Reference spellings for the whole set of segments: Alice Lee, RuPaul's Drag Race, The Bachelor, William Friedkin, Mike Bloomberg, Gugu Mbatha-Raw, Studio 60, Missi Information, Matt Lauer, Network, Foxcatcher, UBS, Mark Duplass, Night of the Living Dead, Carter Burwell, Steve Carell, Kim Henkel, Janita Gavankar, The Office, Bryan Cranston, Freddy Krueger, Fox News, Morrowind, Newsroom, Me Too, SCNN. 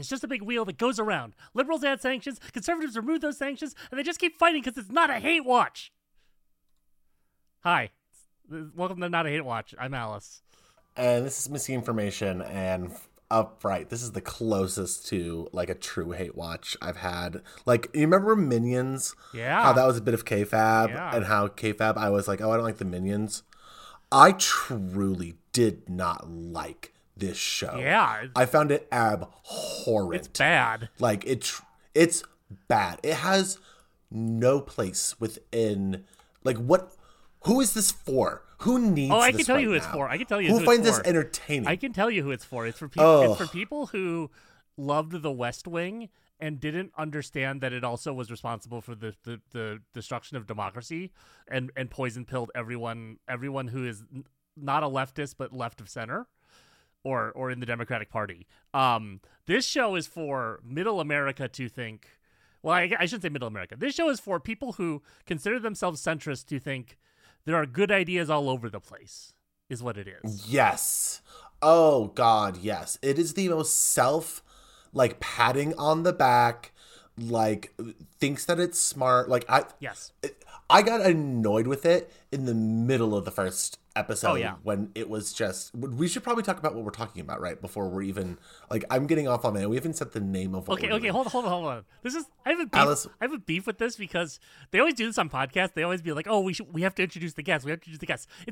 it's just a big wheel that goes around. Liberals add sanctions, conservatives remove those sanctions, and they just keep fighting because it's not a hate watch. Hi, welcome to Not A Hate Watch. I'm Alice. And this is Missi Information, and upright, this is the closest to like a true hate watch I've had. Like, you remember Minions? Yeah. How that was a bit of KFAB, yeah. And how KFAB, I was like, oh, I don't like the Minions. I truly did not like this show. Yeah. I found it abhorrent. It's bad. Like, it's bad. It has no place within, like, what? Who is this for? Who needs this? Oh, I can tell you who it's for. I can tell you who it's for. Who finds this entertaining? I can tell you who it's for. It's for people who loved The West Wing and didn't understand that it also was responsible for the destruction of democracy and poison pilled everyone who is not a leftist but left of center or in the Democratic Party. This show is for middle America to think. Well, I shouldn't say middle America. This show is for people who consider themselves centrist to think. There are good ideas all over the place, is what it is. Yes. Oh, God, yes. It is the most self patting on the back, thinks that it's smart. I got annoyed with it in the middle of the first episode. Oh, yeah. When it was just, we should probably talk about what we're talking about, right? Before we're even, I'm getting off on it. We haven't set the name of what we're doing. Hold on. I have a beef with this because they always do this on podcasts. They always be like, oh, we have to introduce the guest. It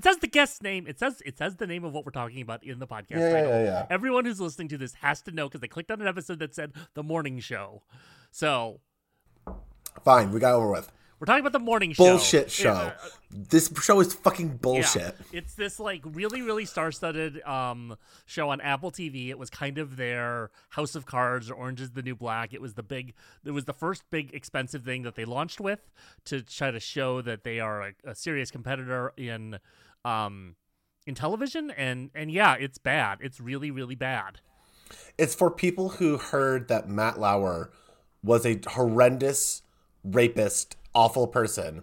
says the guest's name. It says the name of what we're talking about in the podcast title. Yeah. Everyone who's listening to this has to know because they clicked on an episode that said The Morning Show. So. Fine. We got over with. We're talking about The Morning Show. Bullshit show. This show is fucking bullshit. Yeah. It's this really, really star-studded show on Apple TV. It was kind of their House of Cards or Orange is the New Black. It was the first big expensive thing that they launched with to try to show that they are a serious competitor in television. And yeah, it's bad. It's really, really bad. It's for people who heard that Matt Lauer was a horrendous rapist, awful person,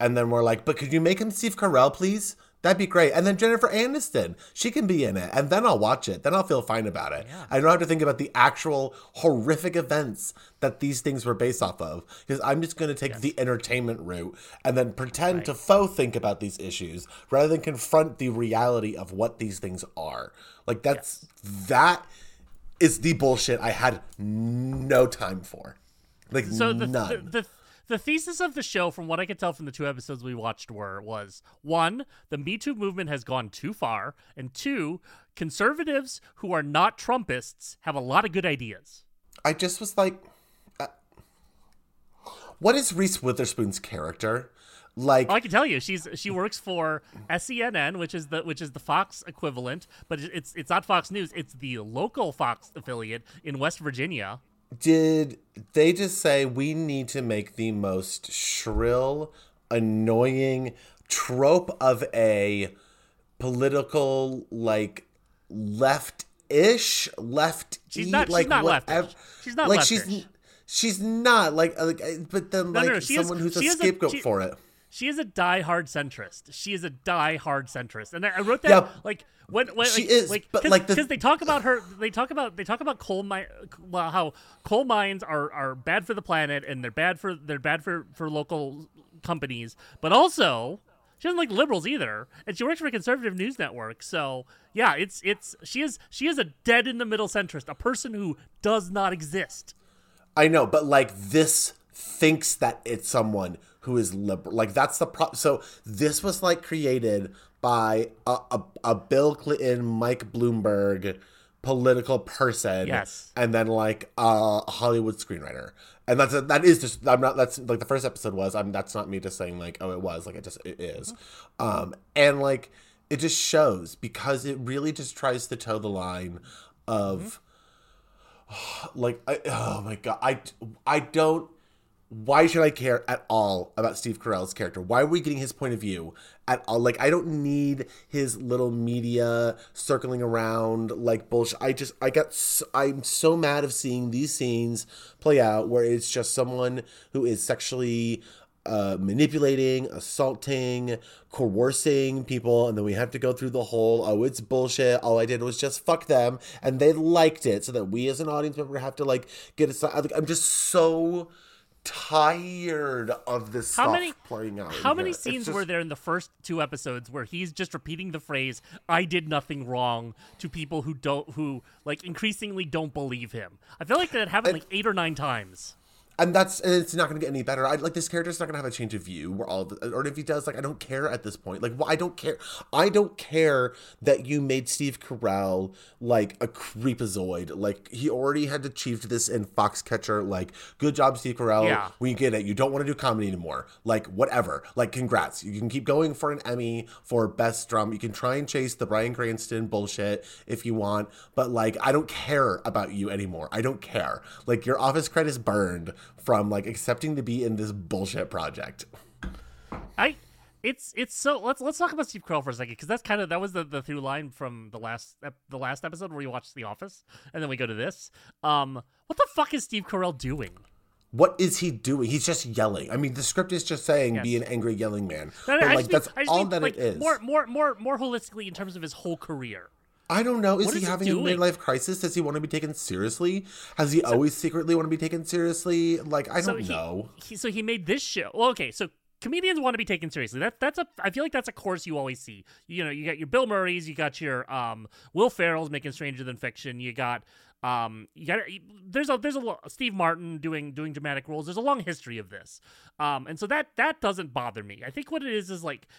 and then we're like, but could you make him Steve Carell, please? That'd be great. And then Jennifer Aniston, she can be in it, and then I'll watch it, then I'll feel fine about it. Yeah. I don't have to think about the actual horrific events that these things were based off of, because I'm just going to take the entertainment route and then pretend to faux think about these issues rather than confront the reality of what these things are. That is the bullshit I had no time for. The thesis of the show, from what I could tell from the two episodes we watched, was, one, the Me Too movement has gone too far, and two, conservatives who are not Trumpists have a lot of good ideas. I just was like, what is Reese Witherspoon's character? Well, I can tell you, she works for SCNN, which is the Fox equivalent, but it's not Fox News. It's the local Fox affiliate in West Virginia. Did they just say we need to make the most shrill, annoying trope of a political, left-ish, lefty? She's not leftish. She's not but then someone who's a scapegoat for it. She is a die-hard centrist. And I wrote that when she is, because they talk about her. They talk about coal mine. Well, how coal mines are bad for the planet and they're bad for local companies. But also, she doesn't like liberals either, and she works for a conservative news network. So yeah, she is a dead in the middle centrist, a person who does not exist. I know, but this thinks that it's someone who is liberal. That's the problem. So this was created by a Bill Clinton, Mike Bloomberg political person. Yes. And then a Hollywood screenwriter. And the first episode was, that's not me just saying oh, it was it is. It just shows because it really just tries to toe the line of oh my God, I don't. Why should I care at all about Steve Carell's character? Why are we getting his point of view at all? I don't need his little media circling around bullshit. I'm so mad of seeing these scenes play out where it's just someone who is sexually manipulating, assaulting, coercing people, and then we have to go through the whole, oh, it's bullshit, all I did was just fuck them, and they liked it, so that we as an audience member have to, like, get it. I'm just so tired of this stuff playing out. How many scenes were there in the first two episodes where he's just repeating the phrase, I did nothing wrong, to people who increasingly don't believe him? I feel like that happened like 8 or 9 times. And it's not going to get any better. This character's not going to have a change of view, or if he does, I don't care at this point. I don't care. I don't care that you made Steve Carell a creepazoid. He already had achieved this in Foxcatcher. Good job, Steve Carell. Yeah. We get it. You don't want to do comedy anymore. Whatever. Congrats. You can keep going for an Emmy for best drama. You can try and chase the Bryan Cranston bullshit if you want, but I don't care about you anymore. I don't care. Your Office credit is burned from accepting to be in this bullshit project. Let's talk about Steve Carell for a second, because that's that was the through line from the last episode where we watched The Office, and then we go to this. What the fuck is Steve Carell doing? What is he doing? He's just yelling. I mean, the script is just saying, yes, be an angry yelling man. That's all it is. More holistically in terms of his whole career. I don't know. Is he having a midlife crisis? Does he want to be taken seriously? Has he always secretly want to be taken seriously? I don't know. He made this show. Well, okay. So comedians want to be taken seriously. I feel like that's a course you always see. You know, you got your Bill Murrays, you got your Will Ferrell's making Stranger Than Fiction. There's a Steve Martin doing dramatic roles. There's a long history of this, and so that doesn't bother me. I think what it is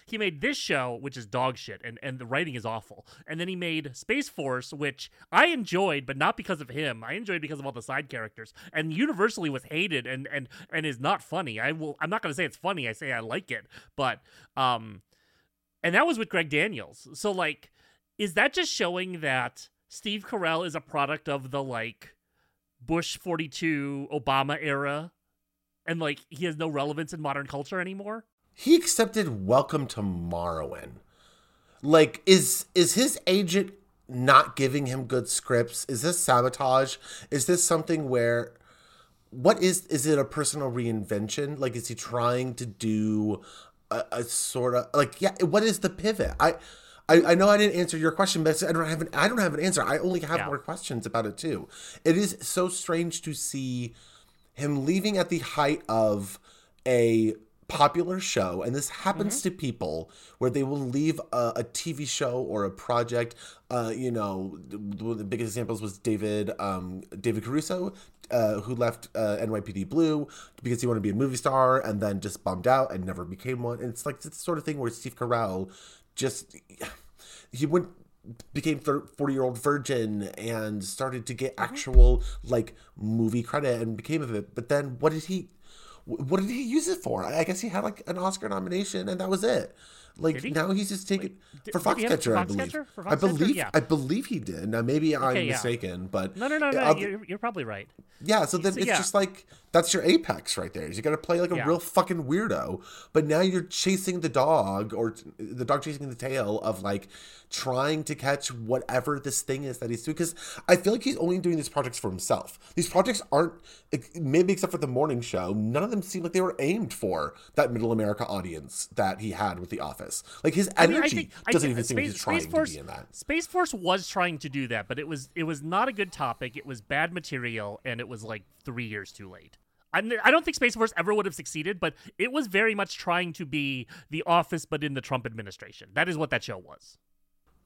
he made this show, which is dog shit, and the writing is awful, and then he made Space Force, which I enjoyed, but not because of him. I enjoyed because of all the side characters, and universally was hated and is not funny. I'm not gonna say it's funny. I say I like it, but and that was with Greg Daniels. So is that just showing that Steve Carell is a product of the Bush 42 Obama era, and he has no relevance in modern culture anymore? He accepted Welcome to Morrowind. Is his agent not giving him good scripts? Is this sabotage? Is this something where is it a personal reinvention? Is he trying to do a sort of what is the pivot? I know I didn't answer your question, but I don't have an answer. I only have more questions about it too. It is so strange to see him leaving at the height of a popular show, and this happens to people where they will leave a TV show or a project. One of the biggest examples was David Caruso, who left NYPD Blue because he wanted to be a movie star, and then just bummed out and never became one. And it's this sort of thing where Steve Carell became 40-year-old virgin and started to get actual movie credit and became of it. But then what did he use it for? I guess he had an Oscar nomination, and that was it. Now he's just taking for Foxcatcher, I believe. I believe he did. Now maybe I'm mistaken, but no. You're probably right. Yeah. So then it's just that's your apex right there. You got to play a real fucking weirdo, but now you're chasing the dog, or the dog chasing the tail of trying to catch whatever this thing is that he's doing. Because I feel like he's only doing these projects for himself. These projects aren't, maybe except for The Morning Show, none of them seem like they were aimed for that middle America audience that he had with The Office. His energy doesn't even seem he's trying to be in that. Space Force was trying to do that, but it was not a good topic. It was bad material, and it was 3 years too late. I don't think Space Force ever would have succeeded, but it was very much trying to be The Office, but in the Trump administration. That is what that show was.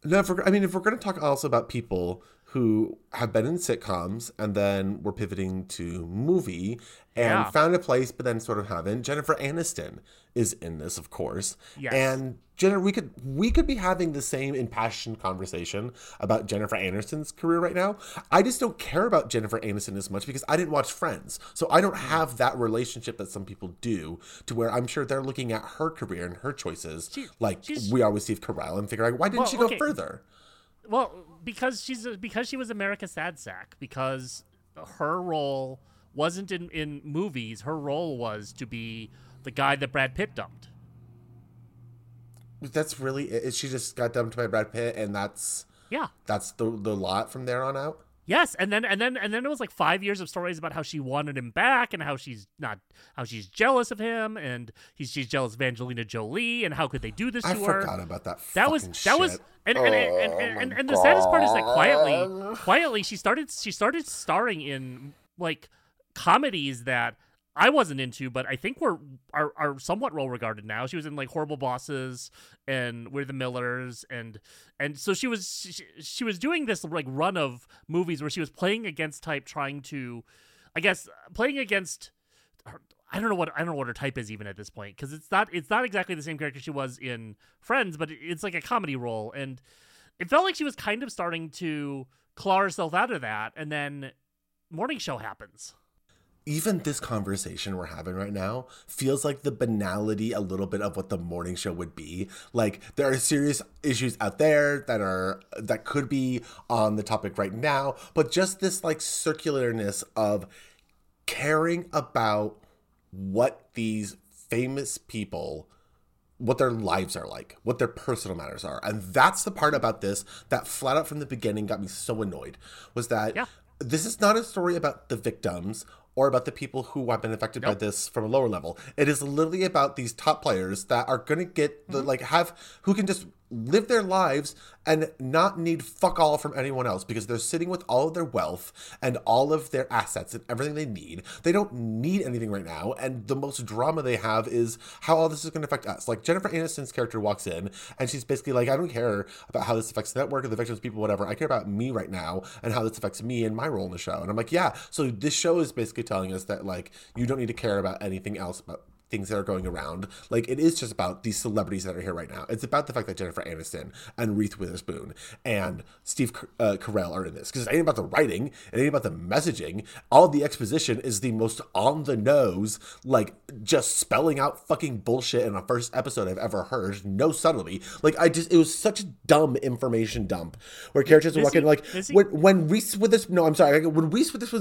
No, if we're going to talk also about people who have been in sitcoms and then were pivoting to movie and found a place, but then sort of haven't. Jennifer Aniston is in this, of course. Yes. And Jennifer, we could be having the same impassioned conversation about Jennifer Aniston's career right now. I just don't care about Jennifer Aniston as much because I didn't watch Friends. So I don't have that relationship that some people do, to where I'm sure they're looking at her career and her choices we are with Steve Carell and figuring, why didn't she go further? Well, because she was America's sad sack, because her role wasn't in movies. Her role was to be the guy that Brad Pitt dumped. That's really it. She just got dumped by Brad Pitt, and that's the lot from there on out. Yes, and then it was like 5 years of stories about how she wanted him back and how she's jealous of him and she's jealous of Angelina Jolie and how could they do this to her? I forgot about that. And the saddest part is that quietly she started starring in like comedies that I wasn't into, but I think are somewhat well regarded now. She was in like Horrible Bosses and We're the Millers, and so she was doing this like run of movies where she was playing against type, trying to, I guess, playing against her, I don't know what her type is even at this point, because it's not exactly the same character she was in Friends, but it's like a comedy role, and it felt like she was kind of starting to claw herself out of that, and then Morning Show happens. Even this conversation we're having right now feels like the banality a little bit of what the morning show would be. Like, there are serious issues out there that could be on the topic right now, but just this like circularness of caring about what these famous people, what their lives are like, what their personal matters are. And that's the part about this that flat out from the beginning got me so annoyed, was that this is not a story about the victims or about the people who have been affected by this from a lower level. It is literally about these top players that are going to get the who can just live their lives and not need fuck all from anyone else, because they're sitting with all of their wealth and all of their assets and everything they need. They don't need anything right now, and the most drama they have is how all this is going to affect us. Like, Jennifer Aniston's character walks in and she's basically like, I don't care about how this affects the network or the victims, people, whatever. I care about me right now and how this affects me and my role in the show. And I'm like, yeah, so this show is basically telling us that, like, you don't need to care about anything else but things that are going around. Like, it is just about these celebrities that are here right now. It's about the fact that Jennifer Aniston and Reese Witherspoon and Steve Carell are in this, because it ain't about the writing, it ain't about the messaging. All the exposition is the most on the nose, like, just spelling out fucking bullshit in a first episode I've ever heard. No subtlety. Like, it was such a dumb information dump where characters are walking like, when Reese Witherspoon's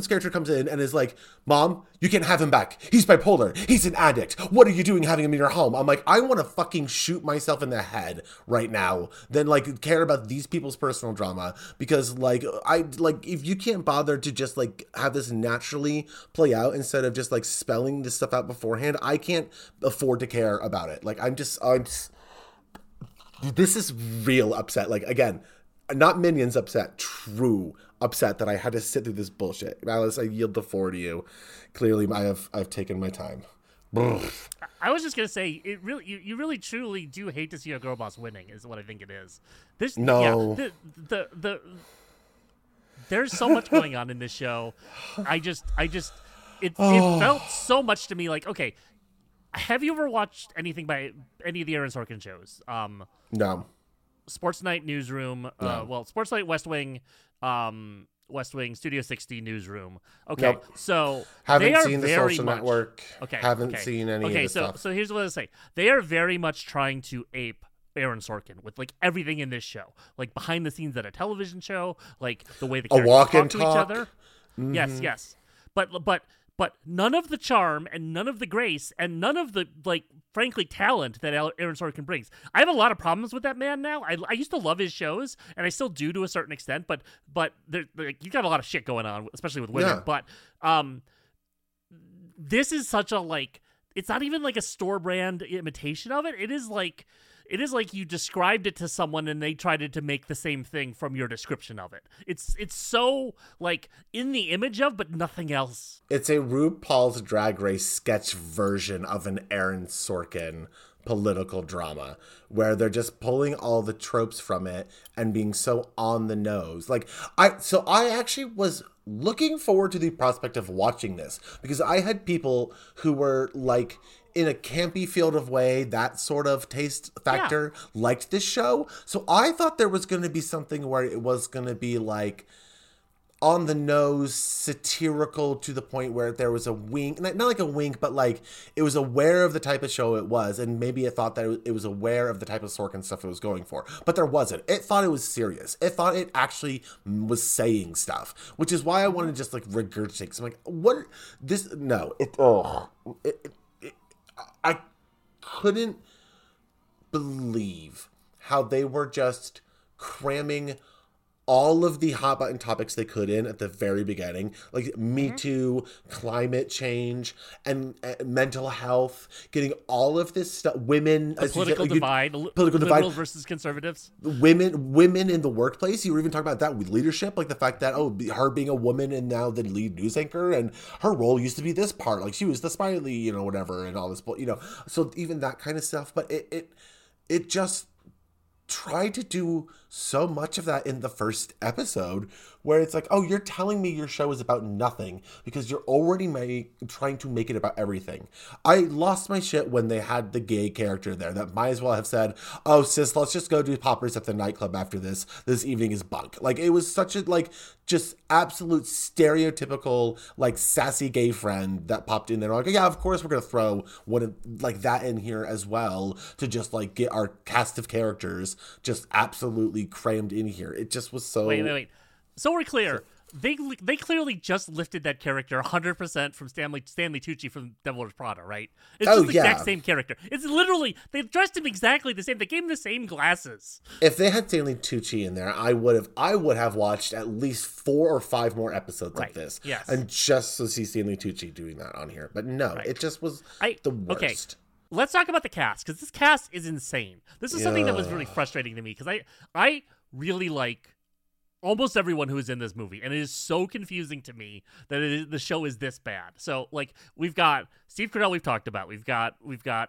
character comes in and is like, Mom, you can't have him back. He's bipolar. He's an addict. What are you doing having him in your home? I'm like, I want to fucking shoot myself in the head right now than like care about these people's personal drama, because like if you can't bother to just like have this naturally play out instead of just like spelling this stuff out beforehand, I can't afford to care about it. Like, I'm just this is real upset. Like, again, not Minions upset, true upset that I had to sit through this bullshit. Alice, I yield the floor to you. Clearly, I've taken my time. I was just gonna say, it really, you really truly do hate to see a girl boss winning, is what I think it is. There's so much going on in this show. It felt so much to me like, okay, have you ever watched anything by any of the Aaron Sorkin shows? No. Sports Night, Newsroom. No. Sports Night, West Wing, Studio 60, Newsroom. Okay, nope. So haven't seen the Social Network. Haven't seen any of the stuff. Okay, so here's what I say. They are very much trying to ape Aaron Sorkin with like everything in this show, like behind the scenes at a television show, like the way the characters talk to each other. Mm-hmm. Yes, but none of the charm and none of the grace and none of the like, frankly, talent that Aaron Sorkin brings. I have a lot of problems with that man now. I used to love his shows, and I still do to a certain extent, but you got a lot of shit going on, especially with women. Yeah. But this is such a like, it's not even like a store brand imitation of it. It is like you described it to someone and they tried to make the same thing from your description of it. It's so like in the image of, but nothing else. It's a RuPaul's Drag Race sketch version of an Aaron Sorkin political drama, where they're just pulling all the tropes from it and being so on the nose. Like, I actually was looking forward to the prospect of watching this, because I had people who were like, in a campy field of way, that sort of taste factor liked this show. So I thought there was going to be something where it was going to be like on the nose, satirical to the point where there was a wink, not like a wink, but like it was aware of the type of show it was. And maybe it thought that it was aware of the type of Sorkin stuff it was going for, but there wasn't. It thought it was serious. It thought it actually was saying stuff, which is why I wanted to just like regurgitate. So I'm like, what this? No, I couldn't believe how they were just cramming all of the hot button topics they could in at the very beginning, like Me Too, climate change, and mental health, getting all of this stuff. Women, political divide, liberals versus conservatives, women in the workplace. You were even talking about that with leadership, like the fact that her being a woman and now the lead news anchor, and her role used to be this part, like she was the spy lead, whatever, and all this, so even that kind of stuff. But it just tried to do so much of that in the first episode, where it's like, oh, you're telling me your show is about nothing because you're already trying to make it about everything. I lost my shit when they had the gay character there that might as well have said, oh, sis, let's just go do poppers at the nightclub after this. This evening is bunk. Like, it was such a, just absolute stereotypical, sassy gay friend that popped in there. Like, yeah, of course we're going to throw one like that in here as well to just, get our cast of characters just absolutely crammed in here. It just was so... Wait. So we're clear. They clearly just lifted that character 100% from Stanley Tucci from Devil Wears Prada, right? It's just the exact same character. It's literally, they dressed him exactly the same. They gave him the same glasses. If they had Stanley Tucci in there, I would have watched at least 4 or 5 more episodes of this. Yes. And just to see Stanley Tucci doing that on here. But no, it just was the worst. Okay. Let's talk about the cast, because this cast is insane. This is something that was really frustrating to me, because I really like almost everyone who is in this movie, and it is so confusing to me that the show is this bad. So, we've got Steve Carell, we've talked about. We've got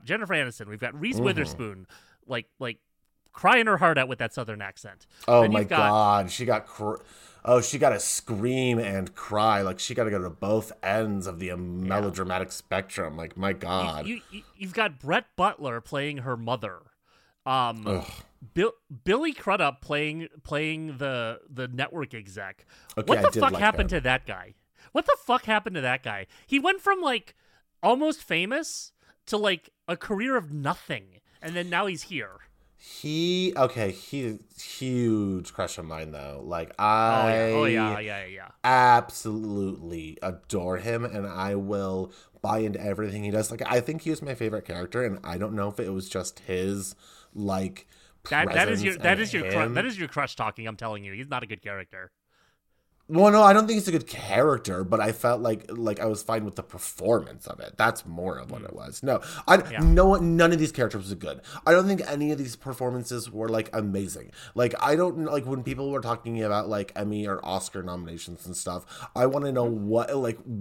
Jennifer Aniston. We've got Reese Witherspoon, crying her heart out with that Southern accent. Oh my God, she got to scream and cry. She got to go to both ends of the melodramatic spectrum. My God, you've got Brett Butler playing her mother. Billy Crudup playing the network exec. Okay, what the fuck happened to that guy? What the fuck happened to that guy? He went from almost famous to a career of nothing, and then now he's here. He's a huge crush of mine though. I absolutely adore him, and I will buy into everything he does. I think he was my favorite character, and I don't know if it was just his that is your crush talking. I'm telling you, he's not a good character. Well, no, I don't think he's a good character, but I felt like I was fine with the performance of it. That's more of what it was. None of these characters were good. I don't think any of these performances were amazing. I don't when people were talking about Emmy or Oscar nominations and stuff. I want to know what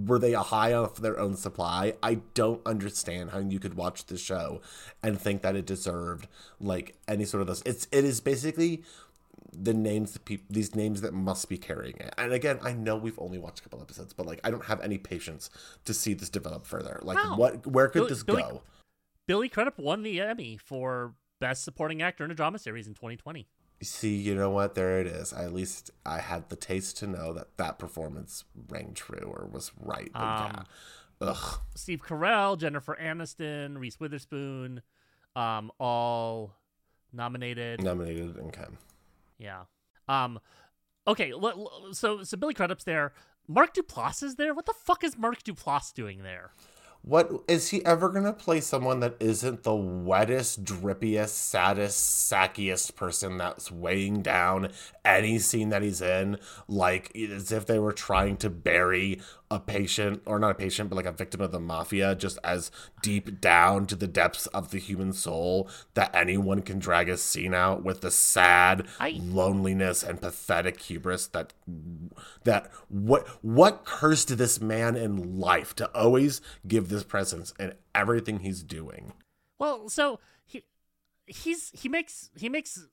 were they high off their own supply? I don't understand how you could watch the show and think that it deserved any sort of this. It is basically the names, these names that must be carrying it. And again, I know we've only watched a couple episodes, but I don't have any patience to see this develop further. Where could this go? Billy Crudup won the Emmy for Best Supporting Actor in a Drama Series in 2020. See, you know what? There it is. At least I had the taste to know that performance rang true or was right. Steve Carell, Jennifer Aniston, Reese Witherspoon, all nominated. Nominated and Ken. Yeah. Okay. So Billy Crudup's there. Mark Duplass is there. What the fuck is Mark Duplass doing there? What is he ever gonna play someone that isn't the wettest, drippiest, saddest, sackiest person that's weighing down any scene that he's in? As if they were trying to bury a patient, or not a patient, but a victim of the mafia, just as deep down to the depths of the human soul that anyone can drag a scene out with the sad loneliness and pathetic hubris that what cursed this man in life to always give this presence in everything he's doing. Well, so he makes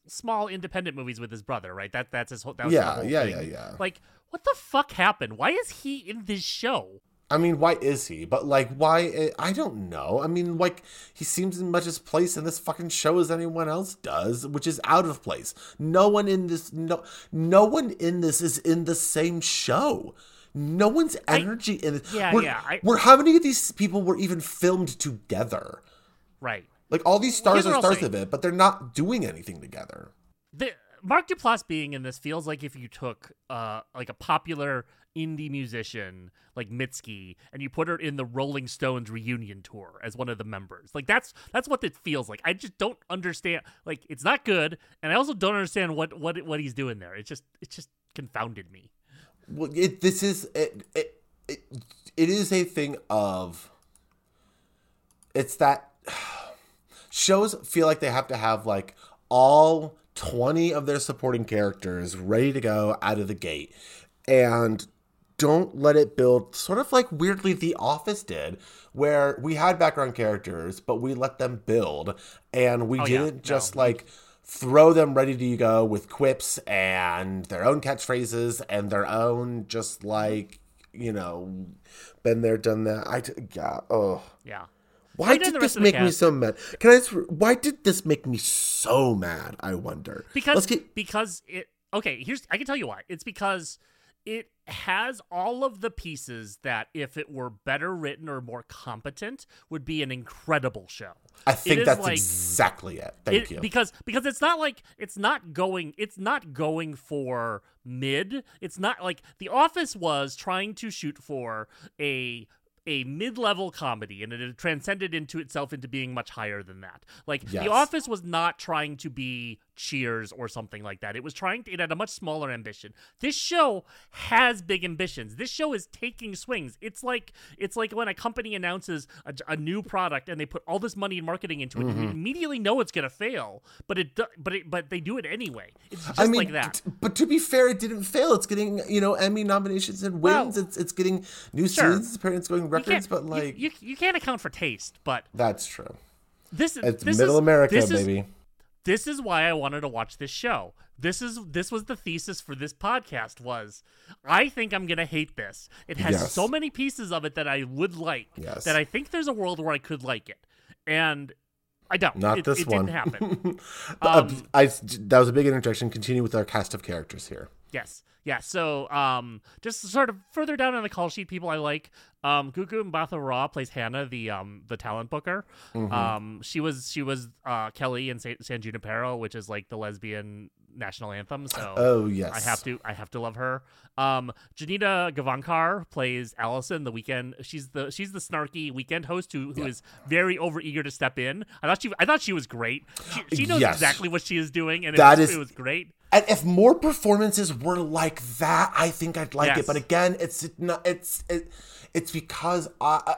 small independent movies with his brother, right? That's his whole. That was his whole thing. What the fuck happened? Why is he in this show? I mean, why is he? But, why? I don't know. I mean, he seems in much as place in this fucking show as anyone else does, which is out of place. No one in this is in the same show. No one's energy in it. How many of these people were even filmed together? Right. All these stars are stars of it, but they're not doing anything together. Mark Duplass being in this feels like if you took like a popular indie musician like Mitski and you put her in the Rolling Stones reunion tour as one of the members. Like that's what it feels like. I just don't understand. Like it's not good, and I also don't understand what he's doing there. It just confounded me. Well, it is a thing of it's that shows feel like they have to have like all 20 of their supporting characters ready to go out of the gate, and don't let it build, sort of like weirdly The Office did, where we had background characters but we let them build, and we like throw them ready to go with quips and their own catchphrases and their own just like, you know, been there, done that. Why did this make me so mad? Why did this make me so mad, I wonder? I can tell you why. It's because it has all of the pieces that, if it were better written or more competent, would be an incredible show. I think that's like, exactly it. Thank you. Because it's not like it's not going for mid. It's not like The Office was trying to shoot for a mid-level comedy, and it transcended into itself into being much higher than that. Like, yes. The Office was not trying to be Cheers or something like that. It was trying to, it had a much smaller ambition. This show has big ambitions. This show is taking swings. It's like when a company announces a new product and they put all this money and marketing into it, and you immediately know it's going to fail, but they do it anyway. It's just like that. But to be fair, it didn't fail. It's getting, you know, Emmy nominations and wins. Well, it's getting new seasons, parents going records, but like you can't account for taste, but that's true. This middle America, baby. This is why I wanted to watch this show. This was the thesis for this podcast was, I think I'm going to hate this. It has so many pieces of it that I would like, that I think there's a world where I could like it. And I don't. It didn't happen. That was a big interjection. Continue with our cast of characters here. Yes. Yeah, so just sort of further down on the call sheet, people I like. Gugu Mbatha-Raw plays Hannah, the talent booker. Mm-hmm. She was Kelly in San Junipero, which is like the lesbian national anthem. So I have to love her. Janita Gavankar plays Allison the Weekend. She's the snarky Weekend host who is very overeager to step in. I thought she was great. She knows exactly what she is doing, and it was great. And if more performances were like that, I think I'd like it. But again, it's because I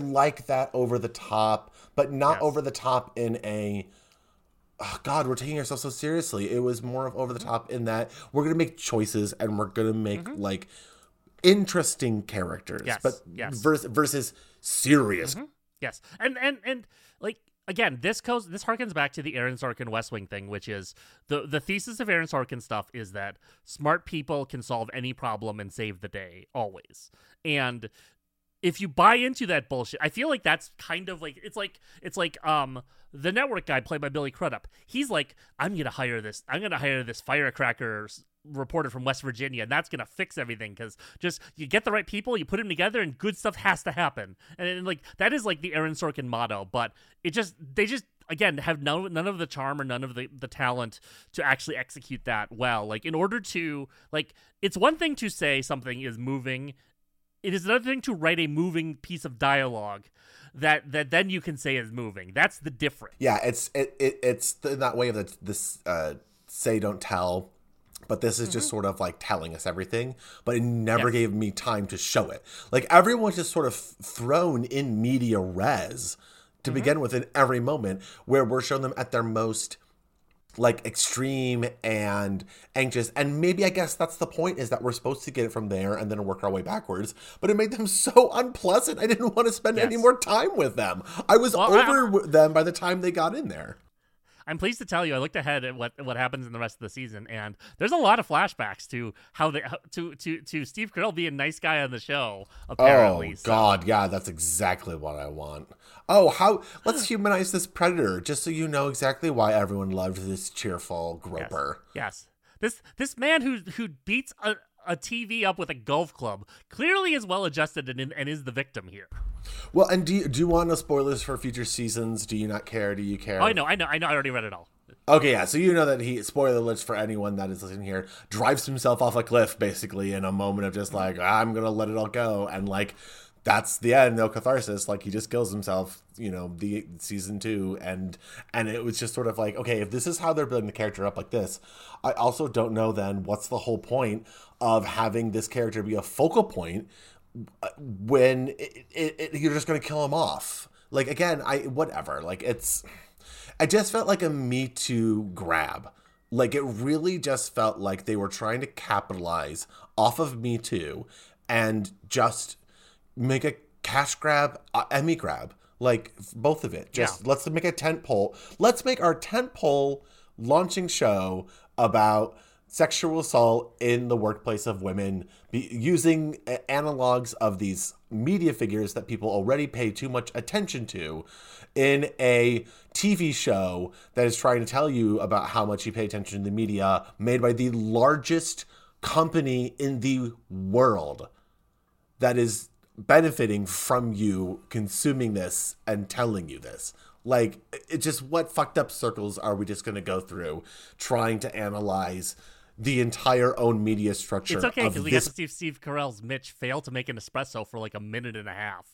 like that over the top, but not over the top in a, oh God, we're taking ourselves so seriously. It was more of over the top in that we're going to make choices and we're going to make like interesting characters, versus serious. Mm-hmm. Yes. And like, again, this harkens back to the Aaron Sorkin West Wing thing, which is the thesis of Aaron Sorkin stuff is that smart people can solve any problem and save the day always. And if you buy into that bullshit, I feel like that's kind of like it's like the Network guy played by Billy Crudup. He's like, I'm gonna hire this firecracker reporter from West Virginia, and that's gonna fix everything, because just you get the right people, you put them together, and good stuff has to happen. And like that is like the Aaron Sorkin motto, but they again have none of the charm or none of the talent to actually execute that well. Like in order to like, it's one thing to say something is moving, it is another thing to write a moving piece of dialogue that then you can say is moving. That's the difference. Yeah, it's in that way of this say don't tell. But this is just sort of like telling us everything, but it never gave me time to show it. Like everyone's just sort of thrown in media res to begin with in every moment, where we're showing them at their most like extreme and anxious. And maybe I guess that's the point, is that we're supposed to get it from there and then work our way backwards. But it made them so unpleasant. I didn't want to spend any more time with them. I was over them by the time they got in there. I'm pleased to tell you, I looked ahead at what happens in the rest of the season, and there's a lot of flashbacks to how they to Steve Carell being a nice guy on the show. Apparently, God, yeah, that's exactly what I want. Oh, how let's humanize this predator, just so you know exactly why everyone loved this cheerful groper. Yes, this man who beats a TV up with a golf club clearly is well adjusted and is the victim here. Well, and do you want no spoilers for future seasons? Do you not care? Do you care? Oh, I know. I already read it all. Okay, yeah, so you know that he, spoiler alert for anyone that is listening here, drives himself off a cliff, basically, in a moment of just like, I'm going to let it all go. And, like, that's the end, no catharsis. Like, he just kills himself, you know, the season two. And it was just sort of like, okay, if this is how they're building the character up like this, I also don't know then what's the whole point of having this character be a focal point when you're just going to kill him off. Like, again, whatever. Like, it's... I just felt like a Me Too grab. Like, it really just felt like they were trying to capitalize off of Me Too and just make a cash grab, Emmy grab. Like, both of it. Just Let's make a tent pole. Let's make our tent pole launching show about sexual assault in the workplace of women, using analogs of these media figures that people already pay too much attention to in a TV show that is trying to tell you about how much you pay attention to the media, made by the largest company in the world that is benefiting from you consuming this and telling you this. Like, it's just, what fucked up circles are we just going to go through trying to analyze the entire own media structure? It's okay, because we got to see Steve Carell's Mitch fail to make an espresso for like a minute and a half.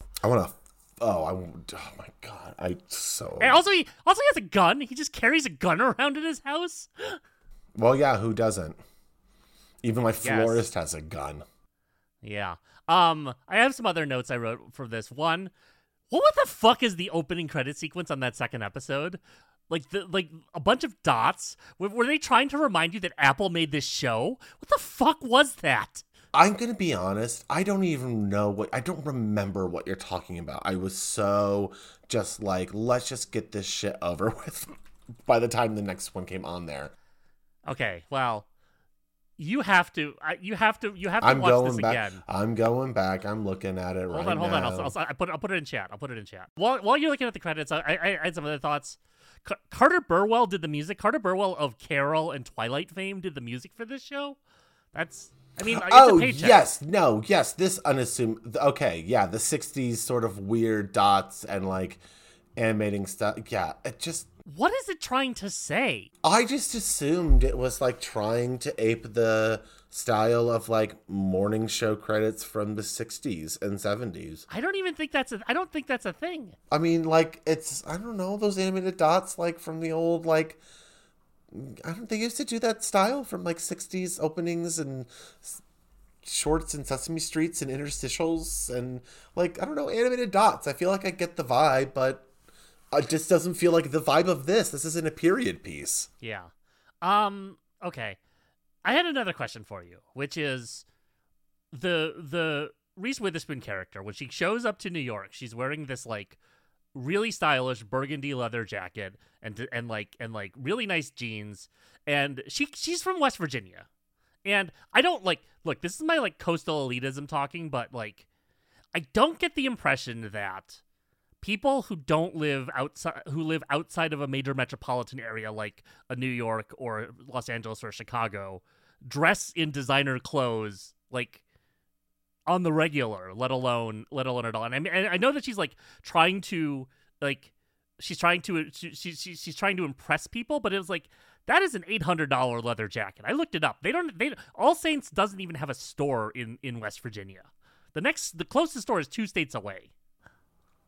Oh my God. And also he has a gun. He just carries a gun around in his house. Well, yeah, who doesn't? Even my florist has a gun. Yeah. I have some other notes I wrote for this. One, what the fuck is the opening credit sequence on that second episode? Like a bunch of dots. Were they trying to remind you that Apple made this show? What the fuck was that? I'm going to be honest. I don't even know I don't remember what you're talking about. I was so just like, let's just get this shit over with by the time the next one came on there. Okay, well, you have to watch this again. I'm going back. I'm looking at it right now. Hold on. I'll put it in chat. While you're looking at the credits, I had some other thoughts. Carter Burwell did the music. Carter Burwell of Carol and Twilight fame did the music for this show. It's a paycheck. This unassuming. Okay, yeah, the 60s sort of weird dots and like animating stuff. Yeah, it just. What is it trying to say? I just assumed it was like trying to ape the style of like morning show credits from the 60s and 70s. I don't think that's a thing. I mean, like, it's, I don't know, those animated dots like from the old, like, I don't, they used to do that style from like 60s openings and shorts and Sesame Streets and interstitials and like, I don't know, animated dots. I feel like I get the vibe, but it just doesn't feel like the vibe of this. This isn't a period piece. Yeah. Okay. I had another question for you, which is the Reese Witherspoon character. When she shows up to New York, she's wearing this like really stylish burgundy leather jacket and really nice jeans. And she's from West Virginia. And I don't look, this is my like coastal elitism talking, but like I don't get the impression that people who live outside of a major metropolitan area like a New York or Los Angeles or Chicago dress in designer clothes like on the regular, let alone at all. And I know that she's like trying to impress people, but it was like, that is an $800 leather jacket. I looked it up. All Saints doesn't even have a store in West Virginia. The closest store is 2 states away.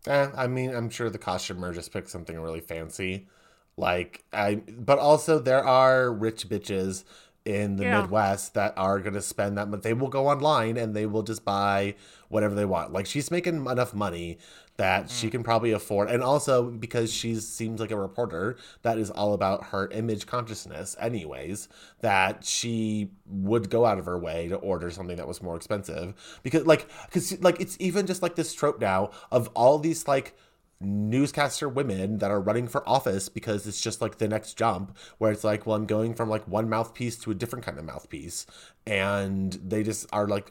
I mean, I'm sure the costumer just picked something really fancy. But also there are rich bitches in the Midwest that are going to spend that much. They will go online and they will just buy whatever they want. Like, she's making enough money that she can probably afford. And also because she seems like a reporter, that is all about her image consciousness anyways, that she would go out of her way to order something that was more expensive. Because it's even just like this trope now of all these like newscaster women that are running for office, because it's just like the next jump where it's like, well, I'm going from like one mouthpiece to a different kind of mouthpiece, and they just are like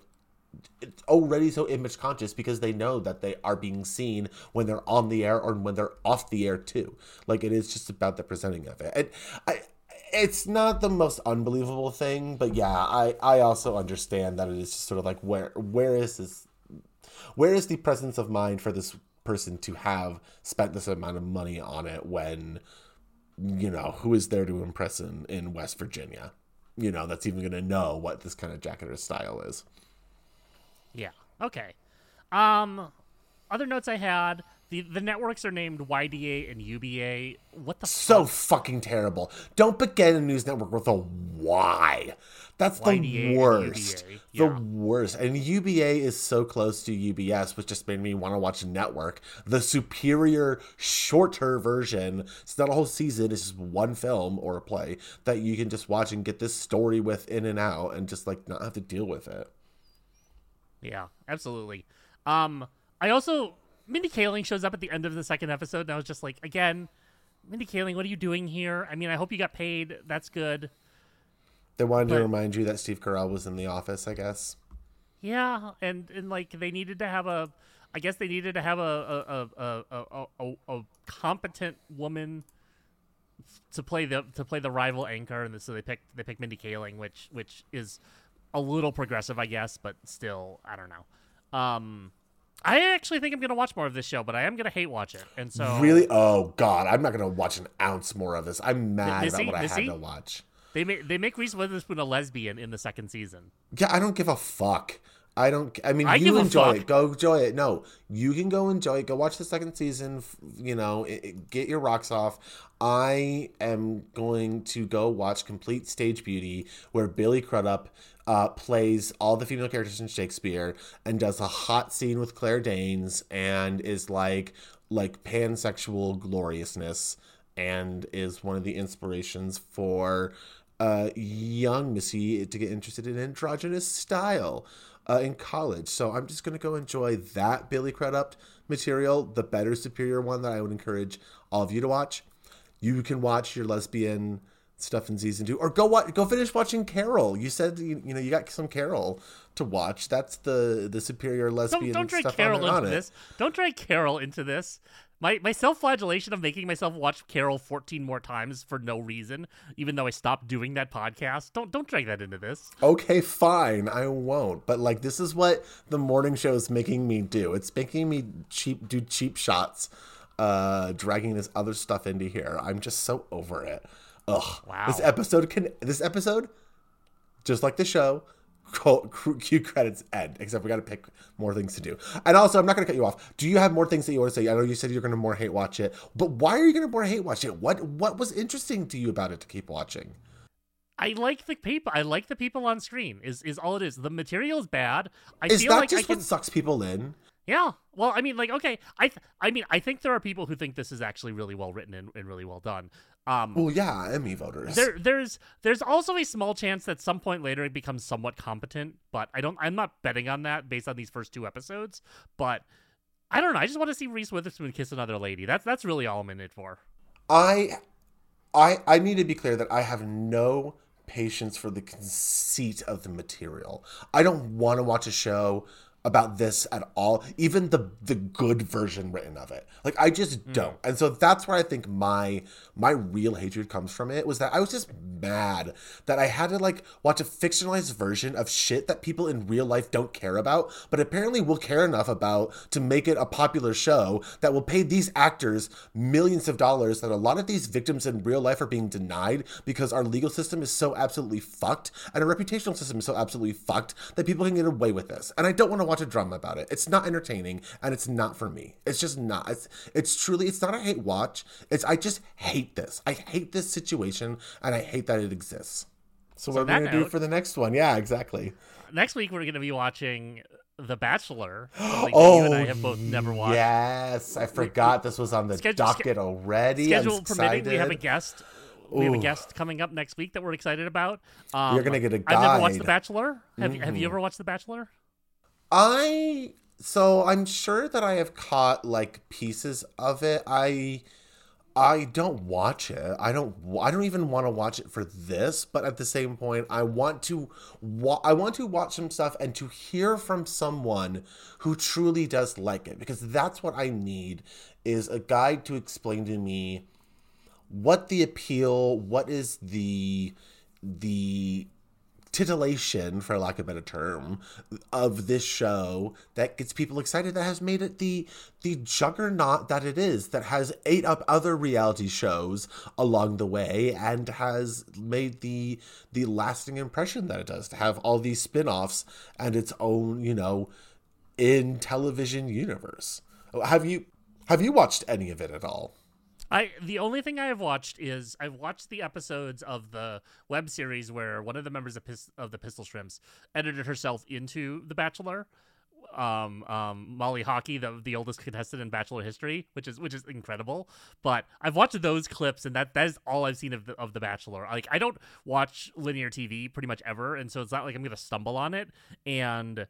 already so image conscious because they know that they are being seen when they're on the air or when they're off the air too. Like, it is just about the presenting of it. It's not the most unbelievable thing, but yeah, I also understand that it is just sort of like, where is this, where is the presence of mind for this person to have spent this amount of money on it when you know, who is there to impress in West Virginia? You know, that's even going to know what this kind of jacketer style is. Yeah. Okay. Other notes I had, the networks are named YDA and UBA. What the so fuck? Fucking terrible. Don't begin a news network with a Y. That's YDA, the worst. Yeah. The worst. And UBA is so close to UBS, which just made me want to watch Network, the superior, shorter version. It's not a whole season. It's just one film or a play that you can just watch and get this story with in and out and just like not have to deal with it. Yeah, absolutely. I also, Mindy Kaling shows up at the end of the second episode, and I was just like, again, Mindy Kaling, what are you doing here? I mean, I hope you got paid. That's good. They wanted to remind you that Steve Carell was in The Office, I guess. Yeah, and like they needed to have a, I guess they needed to have a competent woman to play the rival anchor, and so they picked Mindy Kaling, which is a little progressive, I guess, but still, I don't know. I actually think I'm going to watch more of this show, but I am going to hate watch it. And so really, oh God, I'm not going to watch an ounce more of this. I'm mad about what I had to watch. They make Reese Witherspoon a lesbian in the second season. Yeah, I don't give a fuck. I mean, you enjoy it. Go enjoy it. No, you can go enjoy it. Go watch the second season. You know, get your rocks off. I am going to go watch Complete Stage Beauty, where Billy Crudup plays all the female characters in Shakespeare and does a hot scene with Claire Danes and is like pansexual gloriousness and is one of the inspirations for young Missi to get interested in androgynous style. In college. So I'm just going to go enjoy that Billy Crudup material, the better, superior one that I would encourage all of you to watch. You can watch your lesbian stuff in season 2, or go finish watching Carol. You said you know you got some Carol to watch. That's the superior lesbian stuff. Don't drag Carol into this. Don't drag Carol into this. My self-flagellation of making myself watch Carol 14 more times for no reason, even though I stopped doing that podcast. Don't drag that into this. Okay, fine. I won't. But like, this is what the morning show is making me do. It's making me do cheap shots, dragging this other stuff into here. I'm just so over it. Ugh. Wow. This episode, just like the show, cue credits end, except we got to pick more things to do. And also, I'm not going to cut you off. Do you have more things that you want to say? I know you said you're going to more hate watch it, but why are you going to more hate watch it? What was interesting to you about it to keep watching? I like the people on screen is all it is. The material is bad. What sucks people in? Yeah. Well, I mean, like, okay. I think there are people who think this is actually really well written and really well done. Well, yeah, Emmy voters. There's also a small chance that some point later it becomes somewhat competent, but I'm not betting on that based on these first two episodes. But I don't know. I just want to see Reese Witherspoon kiss another lady. That's really all I'm in it for. I need to be clear that I have no patience for the conceit of the material. I don't want to watch a show about this at all, even the good version written of it. Like, I just don't. And so that's where I think my real hatred comes from. It was that I was just mad that I had to like watch a fictionalized version of shit that people in real life don't care about, but apparently will care enough about to make it a popular show that will pay these actors millions of dollars that a lot of these victims in real life are being denied because our legal system is so absolutely fucked and our reputational system is so absolutely fucked that people can get away with this. And I don't want to watch a drama about it. It's not entertaining, and it's not for me. It's just not. It's not a hate watch. I just hate this. I hate this situation, and I hate that it exists. So what are we gonna do for the next one? Yeah, exactly. Next week we're gonna be watching The Bachelor. Oh, you and I have both never watched. Yes, I forgot this was on the docket already. Schedule permitting, we have a guest. We have a guest coming up next week that we're excited about. You're gonna get a guide. I've never watched The Bachelor. Have you ever watched The Bachelor? I'm sure that I have caught like pieces of it. I don't watch it. I don't even want to watch it for this, but at the same point, I want to watch some stuff and to hear from someone who truly does like it, because that's what I need, is a guide to explain to me what the appeal, what is the titillation, for lack of a better term, of this show that gets people excited, that has made it the juggernaut that it is, that has ate up other reality shows along the way and has made the lasting impression that it does to have all these spin-offs and its own, you know, in television universe. Have you watched any of it at all? The only thing I have watched is I've watched the episodes of the web series where one of the members of the Pistol Shrimps edited herself into The Bachelor, Molly Hockey, the oldest contestant in Bachelor history, which is incredible. But I've watched those clips, and that is all I've seen of the Bachelor. Like, I don't watch linear TV pretty much ever, and so it's not like I'm gonna stumble on it. And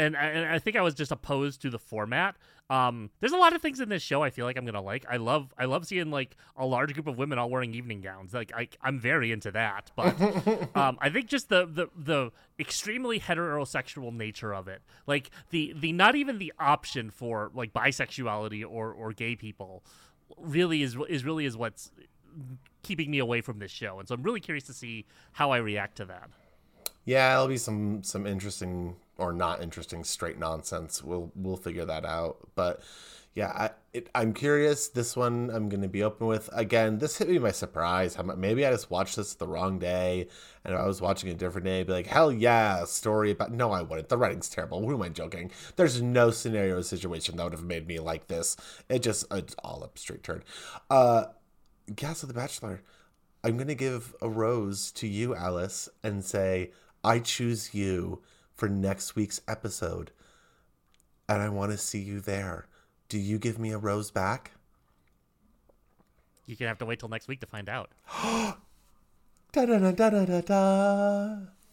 I think I was just opposed to the format. There's a lot of things in this show I feel like I'm gonna like. I love seeing like a large group of women all wearing evening gowns. Like I'm very into that. But I think just the extremely heterosexual nature of it, like the not even the option for like bisexuality or gay people, really is what's keeping me away from this show. And so I'm really curious to see how I react to that. Yeah, it'll be some interesting or not interesting straight nonsense. We'll figure that out. But yeah, I'm curious. This one I'm going to be open with. Again, this hit me by surprise. Maybe I just watched this the wrong day, and if I was watching a different day, I'd be like, hell yeah, story about... No, I wouldn't. The writing's terrible. Who am I joking? There's no scenario or situation that would have made me like this. It's all up straight turn. Yeah, so The Bachelor. I'm going to give a rose to you, Alice, and say, I choose you for next week's episode, and I want to see you there. Do you give me a rose back? You're going to have to wait till next week to find out. Da da da da da da.